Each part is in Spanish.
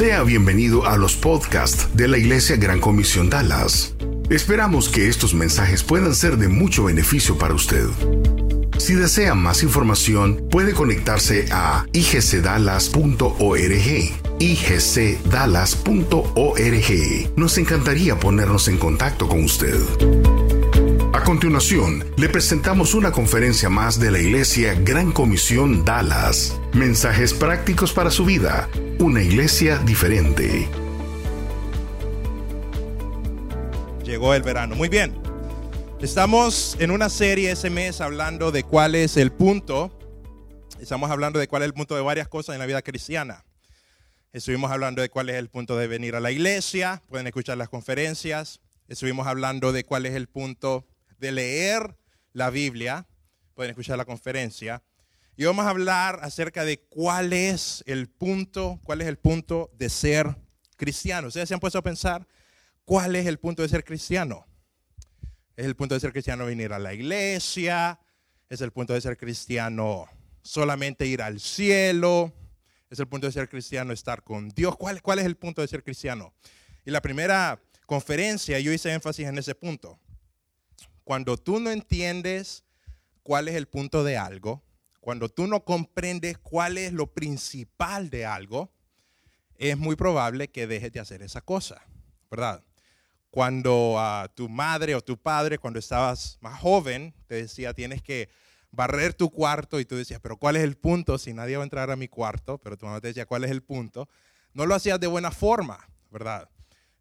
Sea bienvenido a los podcasts de la Iglesia Gran Comisión Dallas. Esperamos que estos mensajes puedan ser de mucho beneficio para usted. Si desea más información, puede conectarse a igcdallas.org. igcdallas.org. Nos encantaría ponernos en contacto con usted. A continuación, le presentamos una conferencia más de la Iglesia Gran Comisión Dallas. Mensajes prácticos para su vida. Una iglesia diferente. Llegó el verano. Muy bien. Estamos en una serie ese mes hablando de cuál es el punto. Estamos hablando de cuál es el punto de varias cosas en la vida cristiana. Estuvimos hablando de cuál es el punto de venir a la iglesia. Pueden escuchar las conferencias. Estuvimos hablando de cuál es el punto de leer la Biblia, pueden escuchar la conferencia, y vamos a hablar acerca de cuál es el punto de ser cristiano. Ustedes se han puesto a pensar, ¿cuál es el punto de ser cristiano? ¿Es el punto de ser cristiano venir a la iglesia? ¿Es el punto de ser cristiano solamente ir al cielo? ¿Es el punto de ser cristiano estar con Dios? ¿Cuál es el punto de ser cristiano? Y la primera conferencia yo hice énfasis en ese punto. Cuando tú no entiendes cuál es el punto de algo, cuando tú no comprendes cuál es lo principal de algo, es muy probable que dejes de hacer esa cosa, ¿verdad? Cuando tu madre o tu padre, cuando estabas más joven, te decía, tienes que barrer tu cuarto, y tú decías, pero ¿cuál es el punto? Si nadie va a entrar a mi cuarto, pero tu mamá te decía, ¿cuál es el punto? No lo hacías de buena forma, ¿verdad?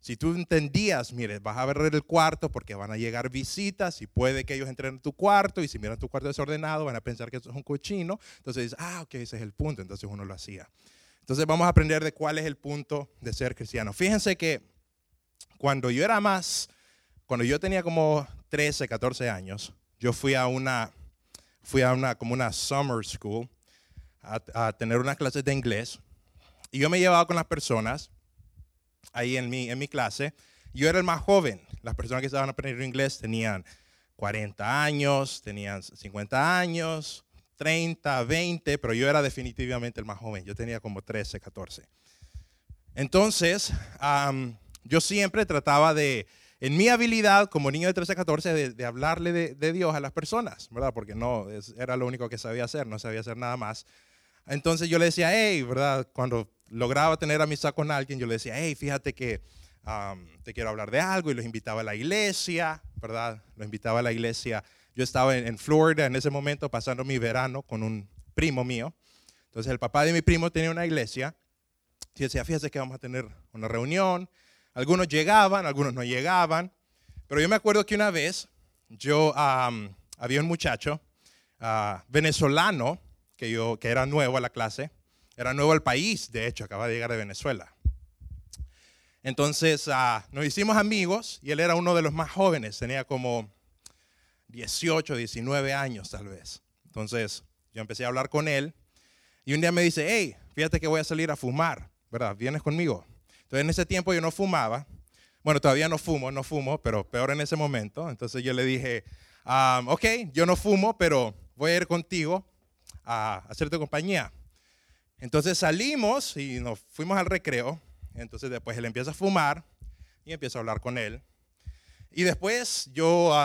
Si tú entendías, mire, vas a barrer el cuarto porque van a llegar visitas y puede que ellos entren en tu cuarto, y si miran tu cuarto desordenado van a pensar que eso es un cochino. Entonces dices, ok, ese es el punto. Entonces uno lo hacía. Entonces vamos a aprender de cuál es el punto de ser cristiano. Fíjense que cuando yo tenía como 13, 14 años, yo fui a una como una summer school a tener unas clases de inglés, y yo me llevaba con las personas ahí en mi clase. Yo era el más joven. Las personas que estaban aprendiendo inglés tenían 40 años, tenían 50 años, 30, 20, pero yo era definitivamente el más joven. Yo tenía como 13, 14. Entonces, yo siempre trataba de, en mi habilidad como niño de 13, 14, de hablarle de Dios a las personas, ¿verdad? Porque era lo único que sabía hacer, no sabía hacer nada más. Entonces yo le decía, hey, ¿verdad? Cuando lograba tener amistad con alguien, yo le decía, hey, fíjate que te quiero hablar de algo, y los invitaba a la iglesia, ¿verdad? Los invitaba a la iglesia. Yo estaba en Florida en ese momento pasando mi verano con un primo mío. Entonces el papá de mi primo tenía una iglesia, y decía, fíjate que vamos a tener una reunión. Algunos llegaban, algunos no llegaban, pero yo me acuerdo que una vez yo había un muchacho venezolano que era nuevo a la clase. Era nuevo al país, de hecho, acaba de llegar de Venezuela. Entonces nos hicimos amigos, y él era uno de los más jóvenes, tenía como 18, 19 años tal vez. Entonces yo empecé a hablar con él, y un día me dice, hey, fíjate que voy a salir a fumar, ¿verdad? ¿Vienes conmigo? Entonces en ese tiempo yo no fumaba, bueno, todavía no fumo, pero peor en ese momento. Entonces yo le dije, ok, yo no fumo, pero voy a ir contigo a hacerte compañía. Entonces salimos y nos fuimos al recreo. Entonces después él empieza a fumar y empiezo a hablar con él. Y después yo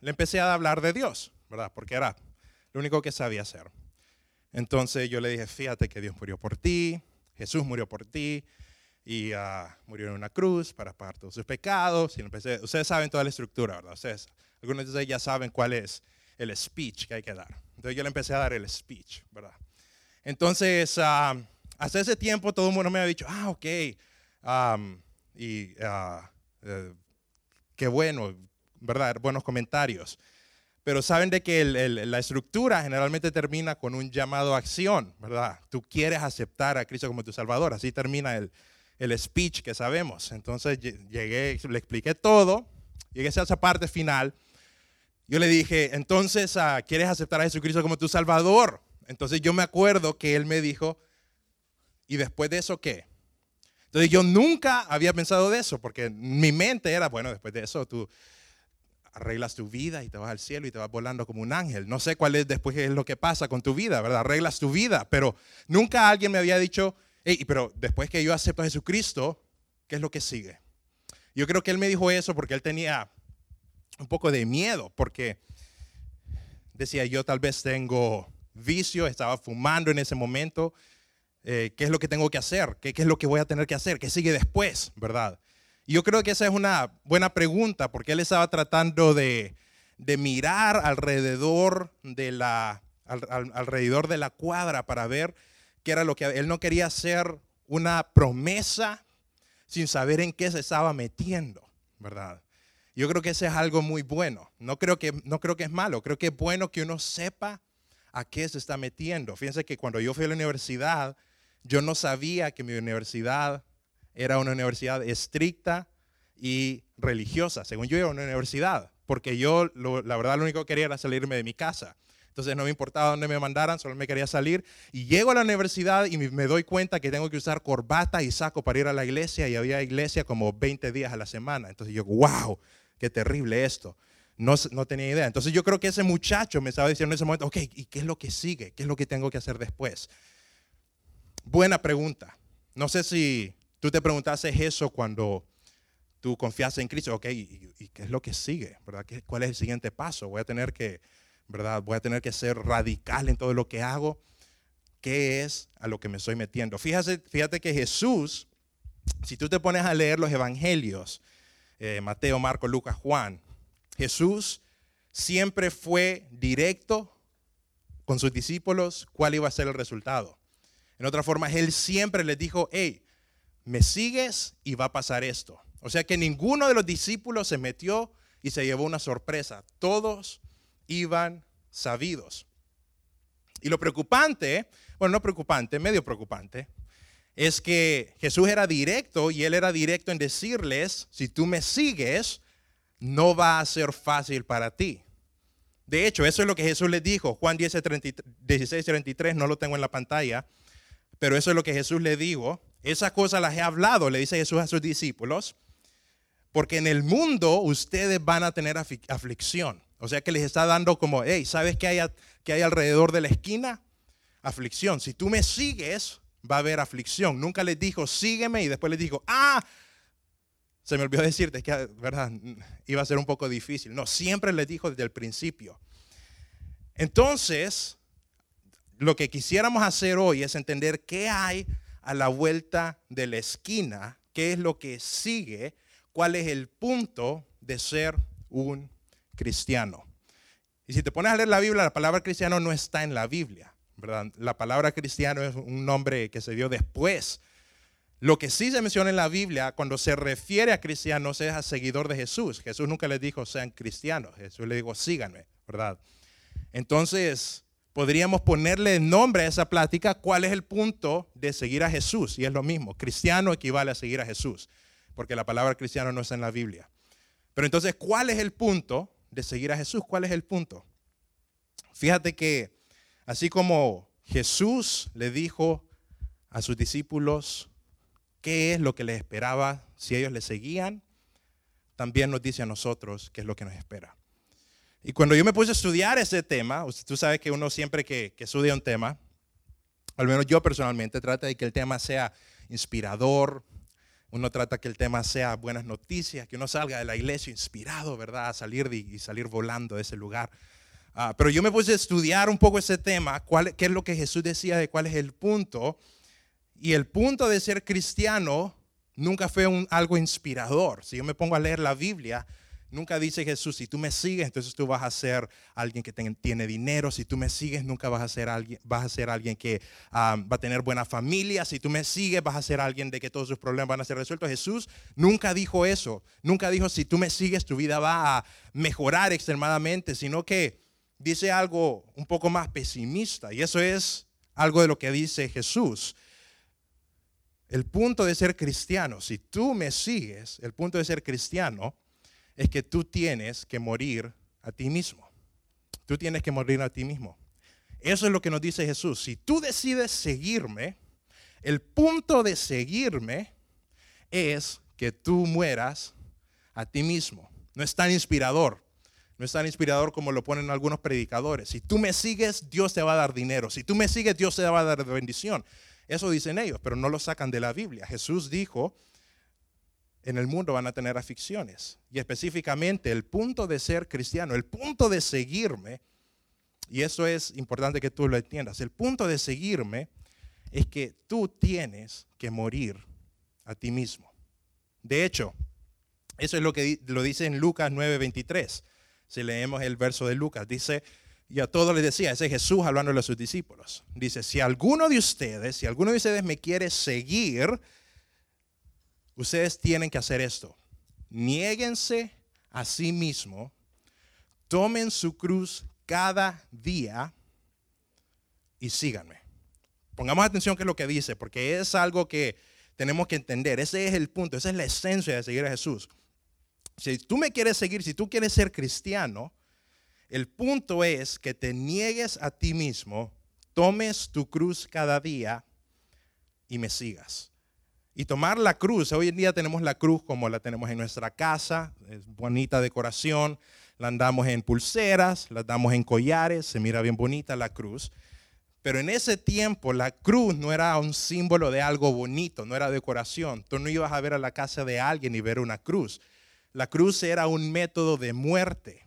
le empecé a hablar de Dios, ¿verdad? Porque era lo único que sabía hacer. Entonces yo le dije, fíjate que Dios murió por ti, Jesús murió por ti, y murió en una cruz para pagar todos sus pecados. Y empecé, ustedes saben toda la estructura, ¿verdad? Ustedes, algunos de ustedes ya saben cuál es el speech que hay que dar. Entonces yo le empecé a dar el speech, ¿verdad? Entonces, hasta ese tiempo todo el mundo me había dicho, ok, qué bueno, ¿verdad? Buenos comentarios. Pero saben de que la estructura generalmente termina con un llamado a acción, ¿verdad? Tú quieres aceptar a Cristo como tu Salvador, así termina el speech que sabemos. Entonces llegué, le expliqué todo, llegué a esa parte final. Yo le dije, entonces, ¿quieres aceptar a Jesucristo como tu Salvador? Entonces yo me acuerdo que él me dijo, ¿y después de eso qué? Entonces yo nunca había pensado de eso, porque mi mente era, bueno, después de eso tú arreglas tu vida y te vas al cielo y te vas volando como un ángel. No sé cuál es después, es lo que pasa con tu vida, ¿verdad? Arreglas tu vida, pero nunca alguien me había dicho, Pero después que yo acepto a Jesucristo, ¿qué es lo que sigue? Yo creo que él me dijo eso porque él tenía un poco de miedo, porque decía, yo tal vez tengo vicio, estaba fumando en ese momento, ¿qué es lo que tengo que hacer? ¿Qué es lo que voy a tener que hacer? ¿Qué sigue después? ¿Verdad? Y yo creo que esa es una buena pregunta, porque él estaba tratando de mirar alrededor de la cuadra para ver qué era lo que... Él no quería hacer una promesa sin saber en qué se estaba metiendo, ¿verdad? Yo creo que ese es algo muy bueno. No creo que es malo, creo que es bueno que uno sepa a qué se está metiendo. Fíjense que cuando yo fui a la universidad, yo no sabía que mi universidad era una universidad estricta y religiosa. Según yo, era una universidad, porque yo, la verdad, lo único que quería era salirme de mi casa. Entonces no me importaba dónde me mandaran, solo me quería salir. Y llego a la universidad y me doy cuenta que tengo que usar corbata y saco para ir a la iglesia, y había iglesia como 20 días a la semana. Entonces yo, wow, qué terrible esto. No tenía idea. Entonces yo creo que ese muchacho me estaba diciendo en ese momento, ok, ¿y qué es lo que sigue? ¿Qué es lo que tengo que hacer después? Buena pregunta. No sé si tú te preguntaste eso cuando tú confiaste en Cristo. Ok, ¿y qué es lo que sigue? ¿Verdad? ¿Cuál es el siguiente paso? Voy a tener que ser radical en todo lo que hago. ¿Qué es a lo que me estoy metiendo? Fíjate que Jesús, si tú te pones a leer los evangelios, Mateo, Marcos, Lucas, Juan, Jesús siempre fue directo con sus discípulos cuál iba a ser el resultado. En otras formas, él siempre les dijo, hey, me sigues y va a pasar esto. O sea que ninguno de los discípulos se metió y se llevó una sorpresa. Todos iban sabidos. Y lo preocupante, bueno, no preocupante, medio preocupante, es que Jesús era directo, y él era directo en decirles, si tú me sigues, no va a ser fácil para ti. De hecho, eso es lo que Jesús les dijo. Juan 16:33, no lo tengo en la pantalla, pero eso es lo que Jesús le dijo. Esas cosas las he hablado, le dice Jesús a sus discípulos, porque en el mundo ustedes van a tener aflicción. O sea que les está dando como, hey, ¿sabes qué hay alrededor de la esquina? Aflicción. Si tú me sigues, va a haber aflicción. Nunca les dijo, sígueme, y después les dijo, se me olvidó decirte, es que, verdad, iba a ser un poco difícil. No, siempre les dijo desde el principio. Entonces, lo que quisiéramos hacer hoy es entender qué hay a la vuelta de la esquina, qué es lo que sigue, cuál es el punto de ser un cristiano. Y si te pones a leer la Biblia, la palabra cristiano no está en la Biblia, ¿verdad? La palabra cristiano es un nombre que se dio después. Lo que sí se menciona en la Biblia cuando se refiere a cristianos es a seguidor de Jesús. Jesús nunca les dijo sean cristianos, Jesús les dijo síganme, ¿verdad? Entonces podríamos ponerle nombre a esa plática, cuál es el punto de seguir a Jesús, y es lo mismo, cristiano equivale a seguir a Jesús, porque la palabra cristiano no está en la Biblia. Pero entonces, ¿cuál es el punto de seguir a Jesús? ¿Cuál es el punto? Fíjate que así como Jesús le dijo a sus discípulos qué es lo que les esperaba si ellos le seguían, también nos dice a nosotros qué es lo que nos espera. Y cuando yo me puse a estudiar ese tema, tú sabes que uno siempre que estudia un tema, al menos yo personalmente, trata de que el tema sea inspirador, uno trata que el tema sea buenas noticias, que uno salga de la iglesia inspirado, ¿verdad? A salir volando de ese lugar. Pero yo me puse a estudiar un poco ese tema, qué es lo que Jesús decía de cuál es el punto. Y el punto de ser cristiano nunca fue algo inspirador. Si yo me pongo a leer la Biblia, nunca dice Jesús, si tú me sigues, entonces tú vas a ser alguien que tiene dinero. Si tú me sigues, nunca vas a ser alguien que va a tener buena familia. Si tú me sigues, vas a ser alguien de que todos sus problemas van a ser resueltos. Jesús nunca dijo eso. Nunca dijo, si tú me sigues, tu vida va a mejorar extremadamente. Sino que dice algo un poco más pesimista. Y eso es algo de lo que dice Jesús. El punto de ser cristiano, si tú me sigues, el punto de ser cristiano es que tú tienes que morir a ti mismo. Tú tienes que morir a ti mismo. Eso es lo que nos dice Jesús. Si tú decides seguirme, el punto de seguirme es que tú mueras a ti mismo. No es tan inspirador. No es tan inspirador como lo ponen algunos predicadores. Si tú me sigues, Dios te va a dar dinero. Si tú me sigues, Dios te va a dar bendición. Eso dicen ellos, pero no lo sacan de la Biblia. Jesús dijo, en el mundo van a tener aflicciones. Y específicamente el punto de ser cristiano, el punto de seguirme, y eso es importante que tú lo entiendas, el punto de seguirme es que tú tienes que morir a ti mismo. De hecho, eso es lo que lo dice en Lucas 9:23. Si leemos el verso de Lucas, dice, y a todos les decía, ese es Jesús hablándole a sus discípulos. Dice, si alguno de ustedes me quiere seguir, ustedes tienen que hacer esto. Niéguense a sí mismo, tomen su cruz cada día y síganme. Pongamos atención que es lo que dice, porque es algo que tenemos que entender. Ese es el punto, esa es la esencia de seguir a Jesús. Si tú me quieres seguir, si tú quieres ser cristiano, el punto es que te niegues a ti mismo, tomes tu cruz cada día y me sigas. Y tomar la cruz, hoy en día tenemos la cruz como la tenemos en nuestra casa, es bonita decoración, la andamos en pulseras, la damos en collares, se mira bien bonita la cruz. Pero en ese tiempo la cruz no era un símbolo de algo bonito, no era decoración. Tú no ibas a ver a la casa de alguien y ver una cruz. La cruz era un método de muerte.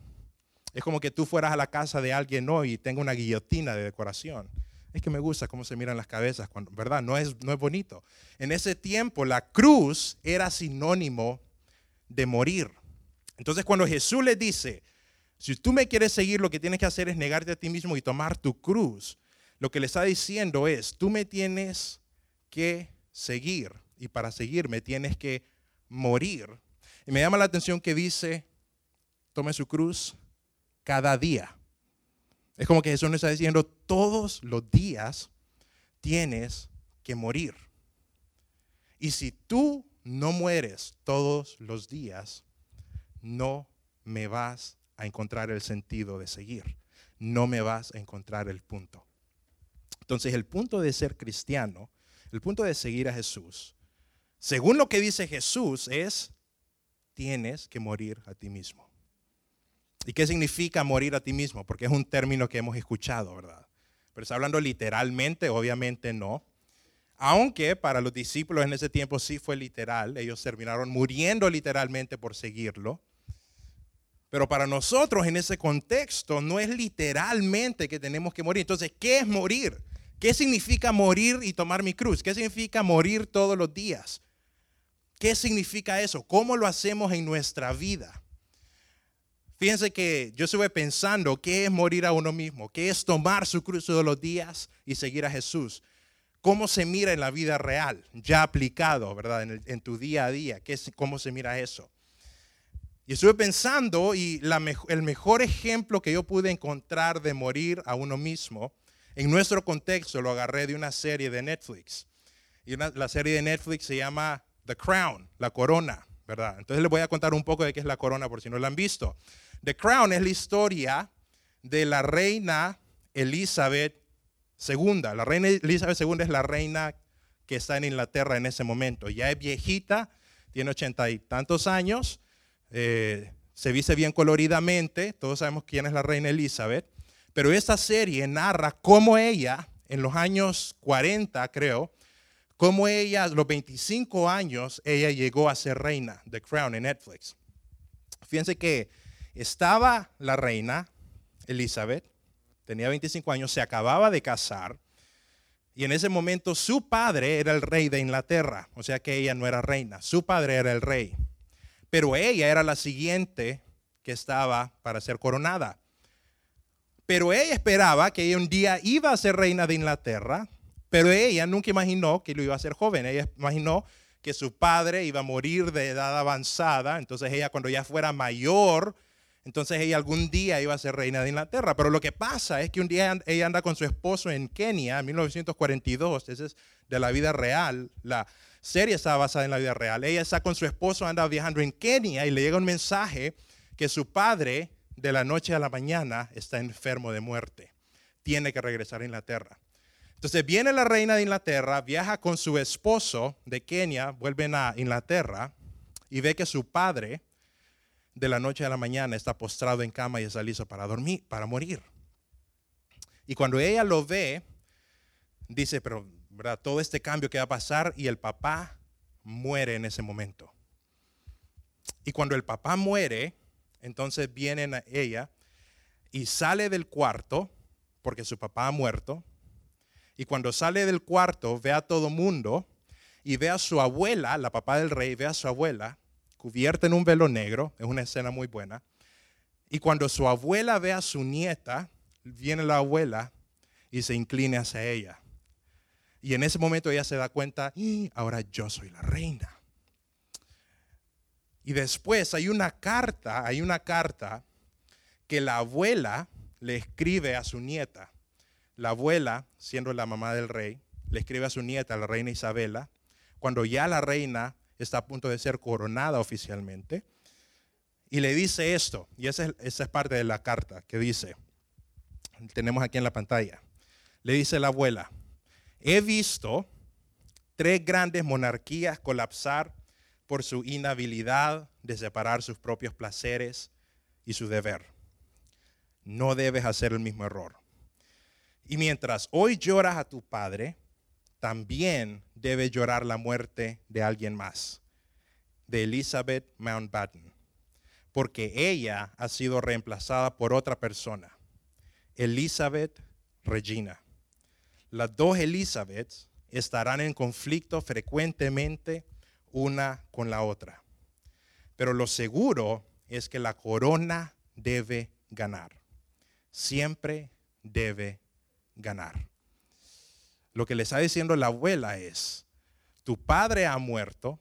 Es como que tú fueras a la casa de alguien hoy y tenga una guillotina de decoración. Es que me gusta cómo se miran las cabezas, cuando, ¿verdad? No es bonito. En ese tiempo la cruz era sinónimo de morir. Entonces cuando Jesús le dice, si tú me quieres seguir, lo que tienes que hacer es negarte a ti mismo y tomar tu cruz. Lo que le está diciendo es, tú me tienes que seguir y para seguirme tienes que morir. Y me llama la atención que dice, tome su cruz cada día. Es como que Jesús nos está diciendo, todos los días tienes que morir. Y si tú no mueres todos los días, no me vas a encontrar el sentido de seguir. No me vas a encontrar el punto. Entonces, el punto de ser cristiano, el punto de seguir a Jesús, según lo que dice Jesús, es tienes que morir a ti mismo. ¿Y qué significa morir a ti mismo? Porque es un término que hemos escuchado, ¿verdad? Pero está hablando literalmente, obviamente no. Aunque para los discípulos en ese tiempo sí fue literal, ellos terminaron muriendo literalmente por seguirlo. Pero para nosotros en ese contexto no es literalmente que tenemos que morir. Entonces, ¿qué es morir? ¿Qué significa morir y tomar mi cruz? ¿Qué significa morir todos los días? ¿Qué significa eso? ¿Cómo lo hacemos en nuestra vida? Fíjense que yo estuve pensando qué es morir a uno mismo, qué es tomar su cruz todos los días y seguir a Jesús. ¿Cómo se mira en la vida real, ya aplicado, ¿verdad? En tu día a día, ¿cómo se mira eso? Y estuve pensando y el mejor ejemplo que yo pude encontrar de morir a uno mismo, en nuestro contexto lo agarré de una serie de Netflix. Y la serie de Netflix se llama The Crown, La Corona, ¿verdad? Entonces les voy a contar un poco de qué es La Corona por si no la han visto. The Crown es la historia de la reina Elizabeth II. La reina Elizabeth II es la reina que está en Inglaterra en ese momento. Ya es viejita, tiene 80 y tantos años, se viste bien coloridamente. Todos sabemos quién es la reina Elizabeth. Pero esta serie narra cómo ella, en los años 40 creo, cómo ella, a los 25 años, ella llegó a ser reina, The Crown en Netflix. Fíjense que estaba la reina Elizabeth, tenía 25 años, se acababa de casar y en ese momento su padre era el rey de Inglaterra, o sea que ella no era reina, su padre era el rey. Pero ella era la siguiente que estaba para ser coronada. Pero ella esperaba que ella un día iba a ser reina de Inglaterra, pero ella nunca imaginó que lo iba a ser joven. Ella imaginó que su padre iba a morir de edad avanzada, entonces ella cuando ya fuera mayor, entonces ella algún día iba a ser reina de Inglaterra. Pero lo que pasa es que un día ella anda con su esposo en Kenia en 1942, ese es de la vida real, la serie está basada en la vida real. Ella está con su esposo, anda viajando en Kenia y le llega un mensaje que su padre de la noche a la mañana está enfermo de muerte, tiene que regresar a Inglaterra. Entonces viene la reina de Inglaterra, viaja con su esposo de Kenia, vuelven a Inglaterra y ve que su padre de la noche a la mañana está postrado en cama y está listo para dormir, para morir. Y cuando ella lo ve, dice, pero ¿verdad? Todo este cambio que va a pasar, y el papá muere en ese momento. Y cuando el papá muere, entonces vienen a ella y sale del cuarto, porque su papá ha muerto. Y cuando sale del cuarto, ve a todo mundo y ve a su abuela, la papá del rey, ve a su abuela cubierta en un velo negro. Es una escena muy buena. Y cuando su abuela ve a su nieta, viene la abuela y se inclina hacia ella. Y en ese momento ella se da cuenta, ahora yo soy la reina. Y después hay una carta que la abuela le escribe a su nieta. La abuela, siendo la mamá del rey, le escribe a su nieta, la reina Isabela, cuando ya la reina está a punto de ser coronada oficialmente. Y le dice esto, y esa es parte de la carta que dice, tenemos aquí en la pantalla. Le dice la abuela: he visto 3 grandes monarquías colapsar por su inhabilidad de separar sus propios placeres y su deber. No debes hacer el mismo error. Y mientras hoy lloras a tu padre, también debes llorar la muerte de alguien más, de Elizabeth Mountbatten, porque ella ha sido reemplazada por otra persona, Elizabeth Regina. Las 2 Elizabeths estarán en conflicto frecuentemente una con la otra. Pero lo seguro es que la corona debe ganar. Siempre debe ganar. Lo que le está diciendo la abuela es: tu padre ha muerto,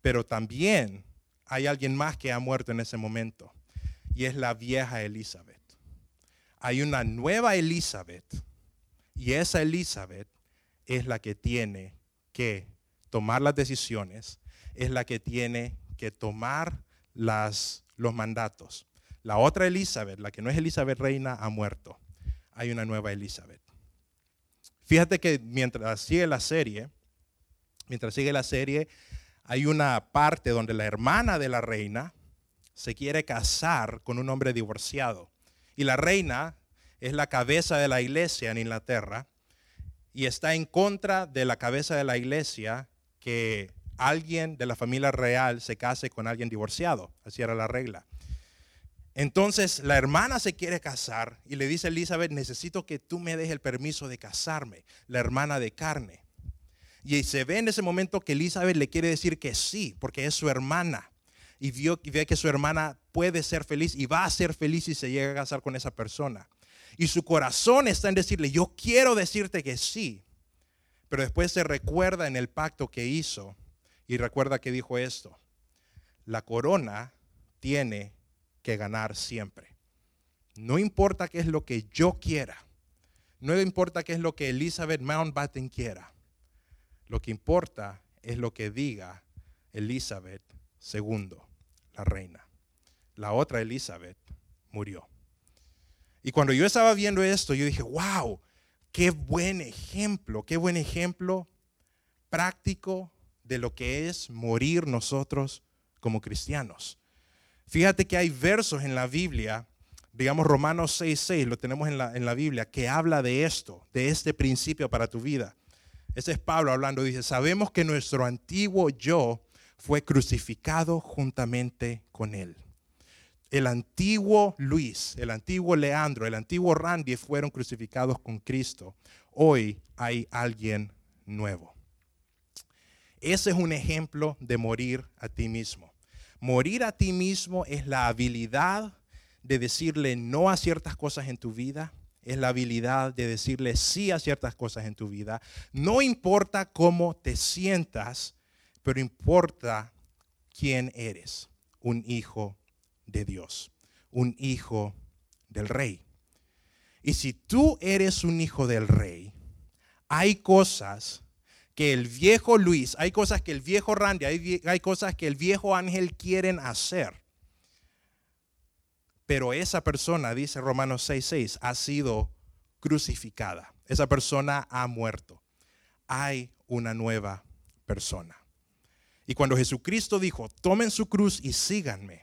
pero también hay alguien más que ha muerto en ese momento. Y es la vieja Elizabeth. Hay una nueva Elizabeth. Y esa Elizabeth es la que tiene que tomar las decisiones, es la que tiene que tomar los mandatos. La otra Elizabeth, la que no es Elizabeth reina, ha muerto. Hay una nueva Elizabeth. Fíjate que mientras sigue la serie, hay una parte donde la hermana de la reina se quiere casar con un hombre divorciado. Y la reina es la cabeza de la iglesia en Inglaterra y está en contra de la cabeza de la iglesia que alguien de la familia real se case con alguien divorciado. Así era la regla. Entonces la hermana se quiere casar y le dice a Elizabeth: necesito que tú me des el permiso de casarme, la hermana de carne. Y se ve en ese momento que Elizabeth le quiere decir que sí, porque es su hermana. Y ve que su hermana puede ser feliz y va a ser feliz si se llega a casar con esa persona. Y su corazón está en decirle: yo quiero decirte que sí. Pero después se recuerda en el pacto que hizo y recuerda que dijo esto: la corona tiene que ganar siempre. No importa qué es lo que yo quiera. No importa qué es lo que Elizabeth Mountbatten quiera. Lo que importa es lo que diga Elizabeth II, la reina. La otra Elizabeth murió. Y cuando yo estaba viendo esto, yo dije: wow, qué buen ejemplo práctico de lo que es morir nosotros como cristianos. Fíjate que hay versos en la Biblia, digamos Romanos 6:6, lo tenemos en la Biblia, que habla de esto, de este principio para tu vida. Ese es Pablo hablando, dice: sabemos que nuestro antiguo yo fue crucificado juntamente con él. El antiguo Luis, el antiguo Leandro, el antiguo Randy fueron crucificados con Cristo. Hoy hay alguien nuevo. Ese es un ejemplo de morir a ti mismo. Morir a ti mismo es la habilidad de decirle no a ciertas cosas en tu vida. Es la habilidad de decirle sí a ciertas cosas en tu vida. No importa cómo te sientas, pero importa quién eres. Un hijo de Dios, un hijo del rey. Y si tú eres un hijo del rey, hay cosas que el viejo Randy, hay cosas que el viejo Ángel quieren hacer. Pero esa persona, dice Romanos 6:6, ha sido crucificada. Esa persona ha muerto. Hay una nueva persona. Y cuando Jesucristo dijo: tomen su cruz y síganme,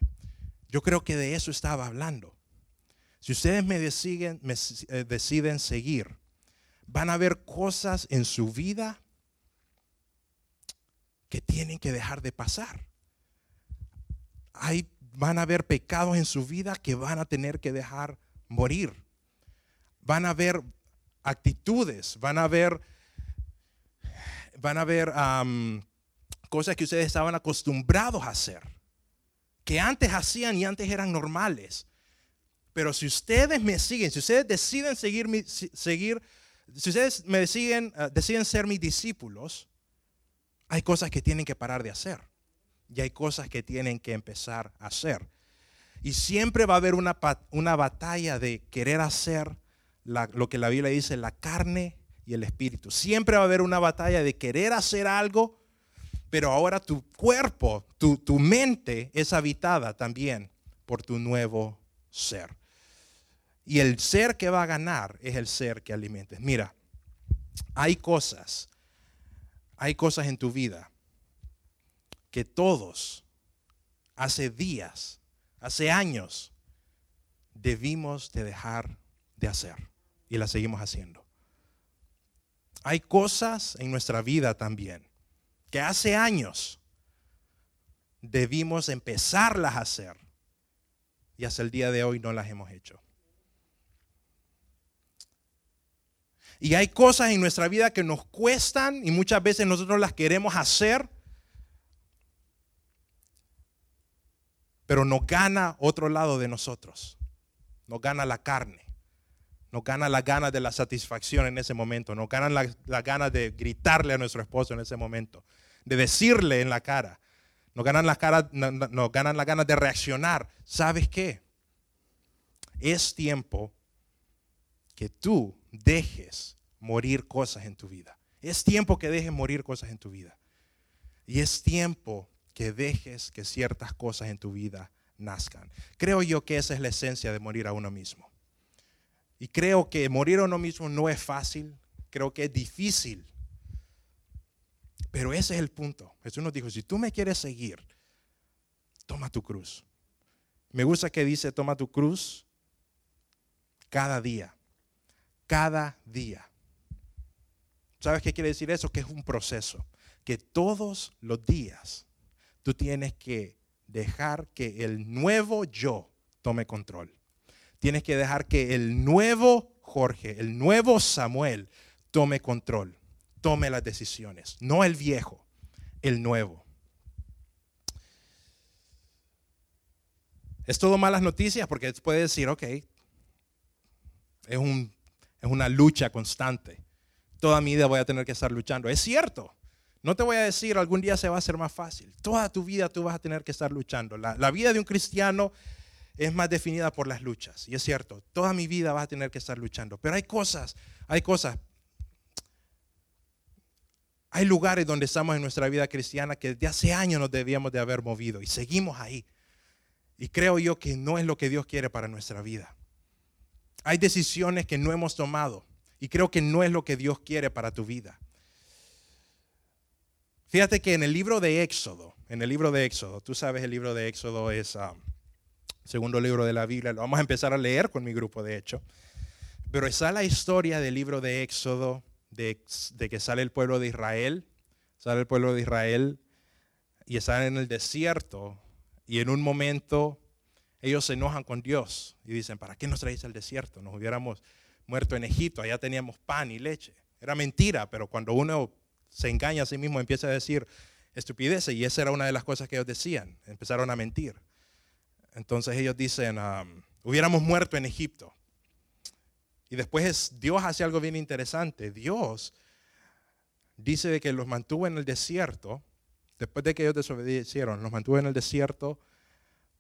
yo creo que de eso estaba hablando. Si ustedes me deciden seguir, van a haber cosas en su vida que tienen que dejar de pasar. Van a haber pecados en su vida que van a tener que dejar morir. Van a haber actitudes, van a haber cosas que ustedes estaban acostumbrados a hacer, que antes hacían y antes eran normales. Pero si ustedes me siguen, si ustedes deciden deciden ser mis discípulos, hay cosas que tienen que parar de hacer y hay cosas que tienen que empezar a hacer. Y siempre va a haber una batalla de querer hacer lo que la Biblia dice, la carne y el espíritu. Siempre va a haber una batalla de querer hacer algo, pero ahora tu cuerpo, tu mente es habitada también por tu nuevo ser. Y el ser que va a ganar es el ser que alimentes. Mira, hay cosas en tu vida que todos hace días, hace años, debimos de dejar de hacer y las seguimos haciendo. Hay cosas en nuestra vida también que hace años debimos empezarlas a hacer y hasta el día de hoy no las hemos hecho. Y hay cosas en nuestra vida que nos cuestan y muchas veces nosotros las queremos hacer, pero nos gana otro lado de nosotros. Nos gana la carne, nos gana las ganas de la satisfacción en ese momento, nos ganan las ganas de gritarle a nuestro esposo en ese momento, de decirle en la cara, nos ganan las ganas de reaccionar. ¿Sabes qué? Es tiempo que tú dejes morir cosas en tu vida. Es tiempo que dejes morir cosas en tu vida. Y es tiempo que dejes que ciertas cosas en tu vida nazcan. Creo yo que esa es la esencia de morir a uno mismo. Y creo que morir a uno mismo no es fácil. Creo que es difícil. Pero ese es el punto. Jesús nos dijo, si tú me quieres seguir, toma tu cruz. Me gusta que dice, toma tu cruz cada día. Cada día. ¿Sabes qué quiere decir eso? Que es un proceso. Que todos los días tú tienes que dejar que el nuevo yo tome control. Tienes que dejar que el nuevo Jorge, el nuevo Samuel tome control. Tome las decisiones. No el viejo, el nuevo. Es todo malas noticias porque puedes decir, ok, es una lucha constante. Toda mi vida voy a tener que estar luchando. Es cierto. No te voy a decir algún día se va a hacer más fácil. Toda tu vida tú vas a tener que estar luchando. La vida de un cristiano es más definida por las luchas. Y es cierto, toda mi vida vas a tener que estar luchando. Pero hay cosas. Hay lugares donde estamos en nuestra vida cristiana que desde hace años nos debíamos de haber movido y seguimos ahí. Y creo yo que no es lo que Dios quiere para nuestra vida. Hay decisiones que no hemos tomado y creo que no es lo que Dios quiere para tu vida. Fíjate que en el libro de Éxodo, tú sabes, el libro de Éxodo es segundo libro de la Biblia, lo vamos a empezar a leer con mi grupo de hecho, pero está la historia del libro de Éxodo, de que sale el pueblo de Israel y están en el desierto y en un momento ellos se enojan con Dios y dicen, ¿para qué nos traíste al desierto? Nos hubiéramos muerto en Egipto, allá teníamos pan y leche. Era mentira, pero cuando uno se engaña a sí mismo empieza a decir estupideces y esa era una de las cosas que ellos decían, empezaron a mentir. Entonces ellos dicen, hubiéramos muerto en Egipto. Y después Dios hace algo bien interesante. Dios dice de que los mantuvo en el desierto, después de que ellos desobedecieron, los mantuvo en el desierto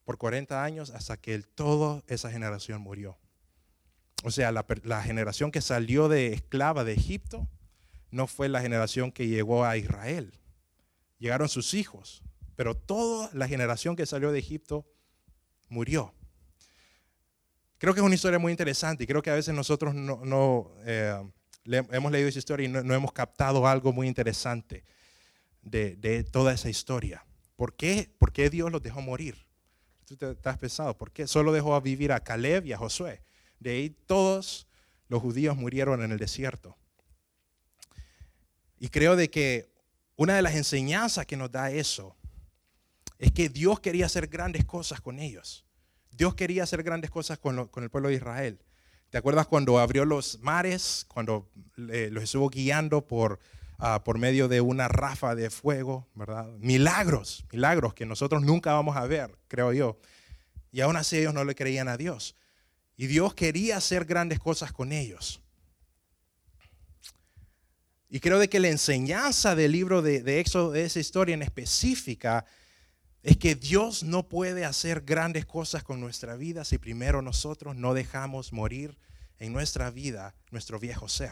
por 40 años hasta que toda esa generación murió. O sea, la generación que salió de esclava de Egipto no fue la generación que llegó a Israel. Llegaron sus hijos, pero toda la generación que salió de Egipto murió. Creo que es una historia muy interesante y creo que a veces nosotros hemos leído esa historia y no hemos captado algo muy interesante de toda esa historia. ¿Por qué Dios los dejó morir? Tú te has pensado, ¿por qué? Solo dejó a vivir a Caleb y a Josué. De ahí todos los judíos murieron en el desierto. Y creo de que una de las enseñanzas que nos da eso es que Dios quería hacer grandes cosas con ellos. Dios quería hacer grandes cosas con el pueblo de Israel. ¿Te acuerdas cuando abrió los mares, cuando los estuvo guiando por medio de una ráfaga de fuego, ¿verdad? Milagros que nosotros nunca vamos a ver, creo yo. Y aún así ellos no le creían a Dios. Y Dios quería hacer grandes cosas con ellos. Y creo de que la enseñanza del libro de Éxodo, de esa historia en específica, es que Dios no puede hacer grandes cosas con nuestra vida si primero nosotros no dejamos morir en nuestra vida nuestro viejo ser.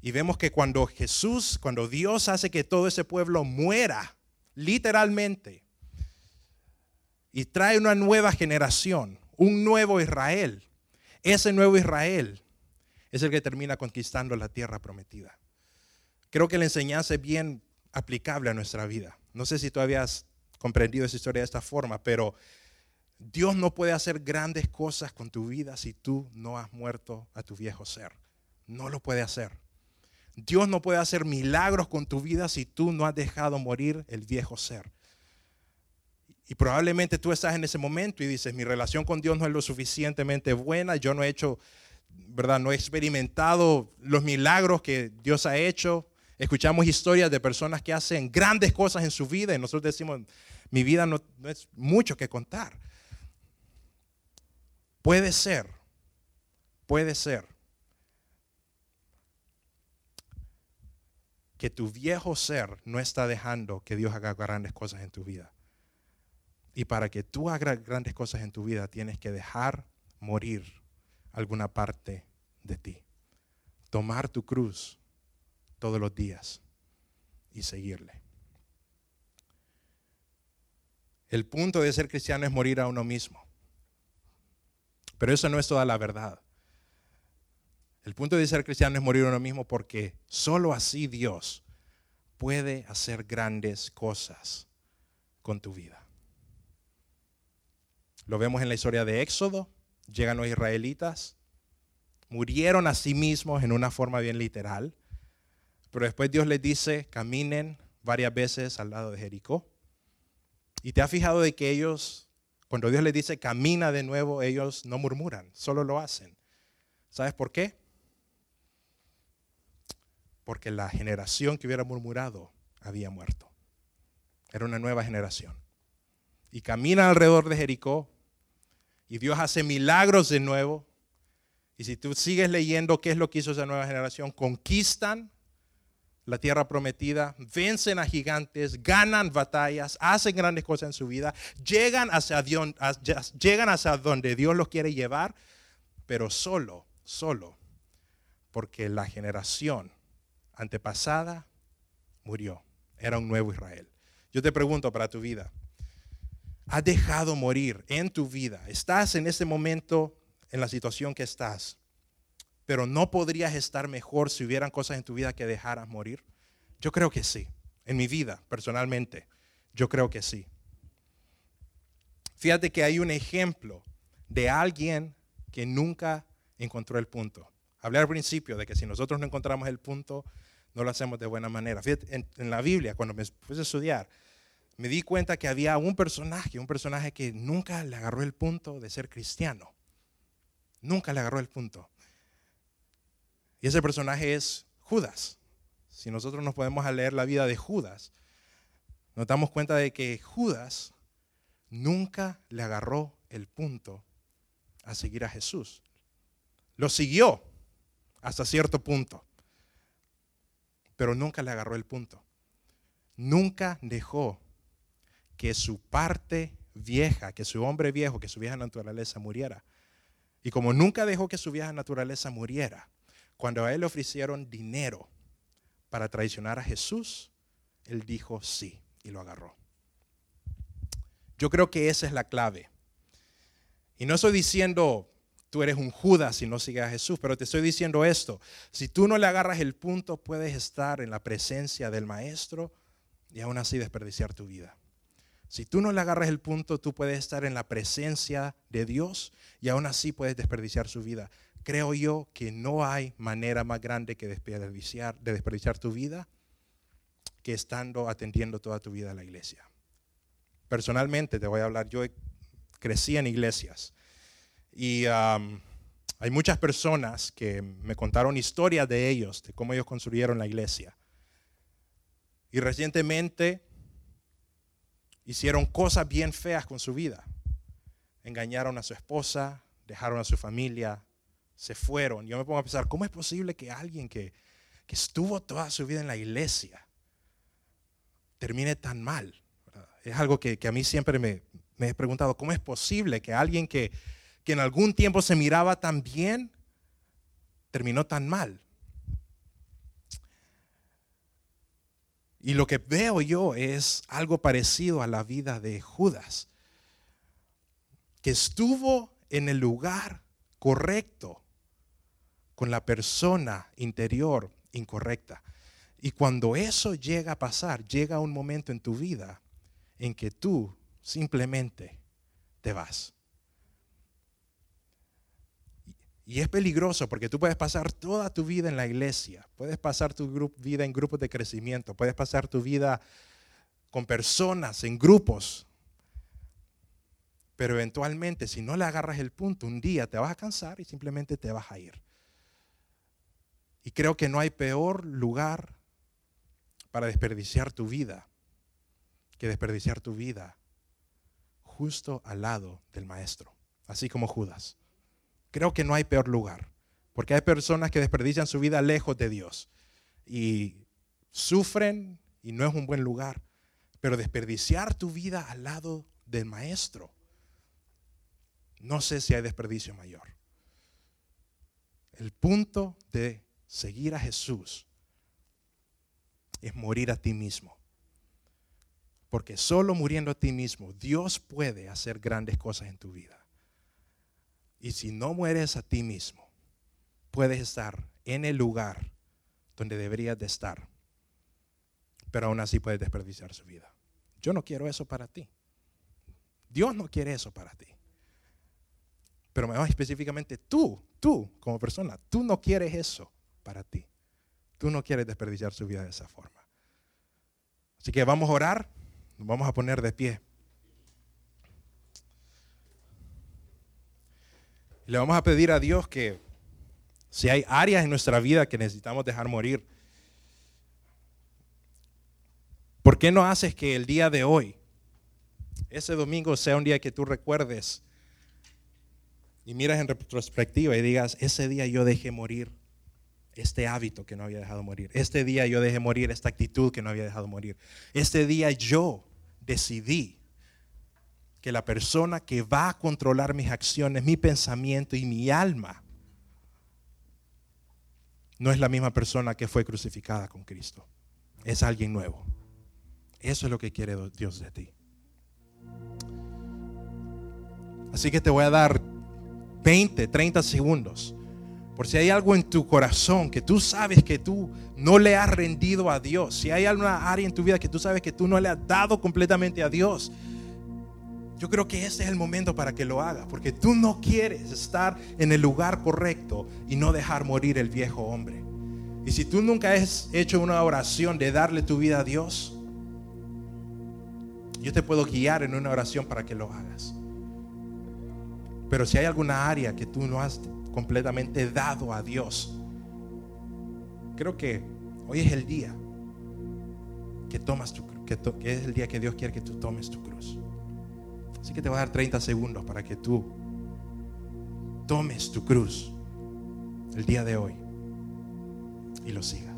Y vemos que cuando Dios hace que todo ese pueblo muera, literalmente, y trae una nueva generación, un nuevo Israel, ese nuevo Israel es el que termina conquistando la tierra prometida. Creo que la enseñanza es bien aplicable a nuestra vida. No sé si todavía has comprendido esa historia de esta forma, pero Dios no puede hacer grandes cosas con tu vida si tú no has muerto a tu viejo ser. No lo puede hacer. Dios no puede hacer milagros con tu vida si tú no has dejado morir el viejo ser. Y probablemente tú estás en ese momento y dices, mi relación con Dios no es lo suficientemente buena, yo no he hecho, ¿verdad? No he experimentado los milagros que Dios ha hecho. Escuchamos historias de personas que hacen grandes cosas en su vida y nosotros decimos, mi vida no es mucho que contar. Puede ser que tu viejo ser no está dejando que Dios haga grandes cosas en tu vida. Y para que tú hagas grandes cosas en tu vida tienes que dejar morir alguna parte de ti. Tomar tu cruz todos los días y seguirle. El punto de ser cristiano es morir a uno mismo. Pero eso no es toda la verdad. El punto de ser cristiano es morir a uno mismo porque solo así Dios puede hacer grandes cosas con tu vida. Lo vemos en la historia de Éxodo. Llegan los israelitas, murieron a sí mismos en una forma bien literal. Pero después Dios les dice, caminen varias veces al lado de Jericó. Y te has fijado de que ellos, cuando Dios les dice, camina de nuevo, ellos no murmuran, solo lo hacen. ¿Sabes por qué? Porque la generación que hubiera murmurado había muerto. Era una nueva generación. Y caminan alrededor de Jericó y Dios hace milagros de nuevo. Y si tú sigues leyendo qué es lo que hizo esa nueva generación, conquistan la tierra prometida, vencen a gigantes, ganan batallas, hacen grandes cosas en su vida, llegan hacia donde Dios los quiere llevar, pero solo, porque la generación antepasada murió. Era un nuevo Israel. Yo te pregunto para tu vida, ¿has dejado morir en tu vida? Estás en ese momento, en la situación que estás. Pero no podrías estar mejor si hubieran cosas en tu vida que dejaras morir. Yo creo que sí. En mi vida, personalmente, yo creo que sí. Fíjate que hay un ejemplo de alguien que nunca encontró el punto. Hablé al principio de que si nosotros no encontramos el punto, no lo hacemos de buena manera. Fíjate, en la Biblia, cuando me puse a estudiar, me di cuenta que había un personaje que nunca le agarró el punto de ser cristiano. Nunca le agarró el punto. Y ese personaje es Judas. Si nosotros nos podemos leer la vida de Judas, nos damos cuenta de que Judas nunca le agarró el punto a seguir a Jesús. Lo siguió hasta cierto punto, pero nunca le agarró el punto. Nunca dejó que su parte vieja, que su hombre viejo, que su vieja naturaleza muriera. Y como nunca dejó que su vieja naturaleza muriera, cuando a él le ofrecieron dinero para traicionar a Jesús, él dijo sí y lo agarró. Yo creo que esa es la clave. Y no estoy diciendo tú eres un Judas si no sigues a Jesús, pero te estoy diciendo esto. Si tú no le agarras el punto, puedes estar en la presencia del Maestro y aún así desperdiciar tu vida. Si tú no le agarras el punto, tú puedes estar en la presencia de Dios y aún así puedes desperdiciar su vida. creo yo que no hay manera más grande que desperdiciar tu vida que estando atendiendo toda tu vida a la iglesia. Personalmente te voy a hablar, yo crecí en iglesias y hay muchas personas que me contaron historias de ellos, de cómo ellos construyeron la iglesia. Y recientemente hicieron cosas bien feas con su vida. Engañaron a su esposa, dejaron a su familia, se fueron. Yo me pongo a pensar, ¿cómo es posible que alguien que estuvo toda su vida en la iglesia termine tan mal? Es algo que a mí siempre me he preguntado, ¿cómo es posible que alguien que en algún tiempo se miraba tan bien terminó tan mal? Y lo que veo yo es algo parecido a la vida de Judas, que estuvo en el lugar correcto con la persona interior incorrecta. Y cuando eso llega a pasar, llega un momento en tu vida en que tú simplemente te vas. Y es peligroso porque tú puedes pasar toda tu vida en la iglesia, puedes pasar tu vida en grupos de crecimiento, puedes pasar tu vida con personas, en grupos. Pero eventualmente, si no le agarras el punto, un día te vas a cansar y simplemente te vas a ir. Y creo que no hay peor lugar para desperdiciar tu vida que desperdiciar tu vida justo al lado del maestro, así como Judas. Creo que no hay peor lugar, porque hay personas que desperdician su vida lejos de Dios y sufren y no es un buen lugar, pero desperdiciar tu vida al lado del maestro, no sé si hay desperdicio mayor. El punto de seguir a Jesús es morir a ti mismo, porque solo muriendo a ti mismo Dios puede hacer grandes cosas en tu vida. Y si no mueres a ti mismo, puedes estar en el lugar donde deberías de estar, pero aún así puedes desperdiciar su vida. Yo no quiero eso para ti. Dios no quiere eso para ti. Pero más específicamente tú como persona, tú no quieres eso para ti. Tú no quieres desperdiciar su vida de esa forma. Así que vamos a orar, nos vamos a poner de pie. Le vamos a pedir a Dios que si hay áreas en nuestra vida que necesitamos dejar morir, ¿por qué no haces que el día de hoy, ese domingo, sea un día que tú recuerdes y miras en retrospectiva y digas, ese día yo dejé morir este hábito que no había dejado morir, este día yo dejé morir esta actitud que no había dejado morir, este día yo decidí que la persona que va a controlar mis acciones, mi pensamiento y mi alma no es la misma persona que fue crucificada con Cristo. Es alguien nuevo. Eso es lo que quiere Dios de ti. Así que te voy a dar 20, 30 segundos. Por si hay algo en tu corazón que tú sabes que tú no le has rendido a Dios. Si hay alguna área en tu vida que tú sabes que tú no le has dado completamente a Dios. Yo creo que este es el momento para que lo hagas, porque tú no quieres estar en el lugar correcto y no dejar morir el viejo hombre. Y si tú nunca has hecho una oración de darle tu vida a Dios, yo te puedo guiar en una oración para que lo hagas. Pero si hay alguna área que tú no has completamente dado a Dios, creo que hoy es el día que tomas tu cruz, que es el día que Dios quiere que tú tomes tu cruz. Así que te voy a dar 30 segundos para que tú tomes tu cruz el día de hoy y lo sigas.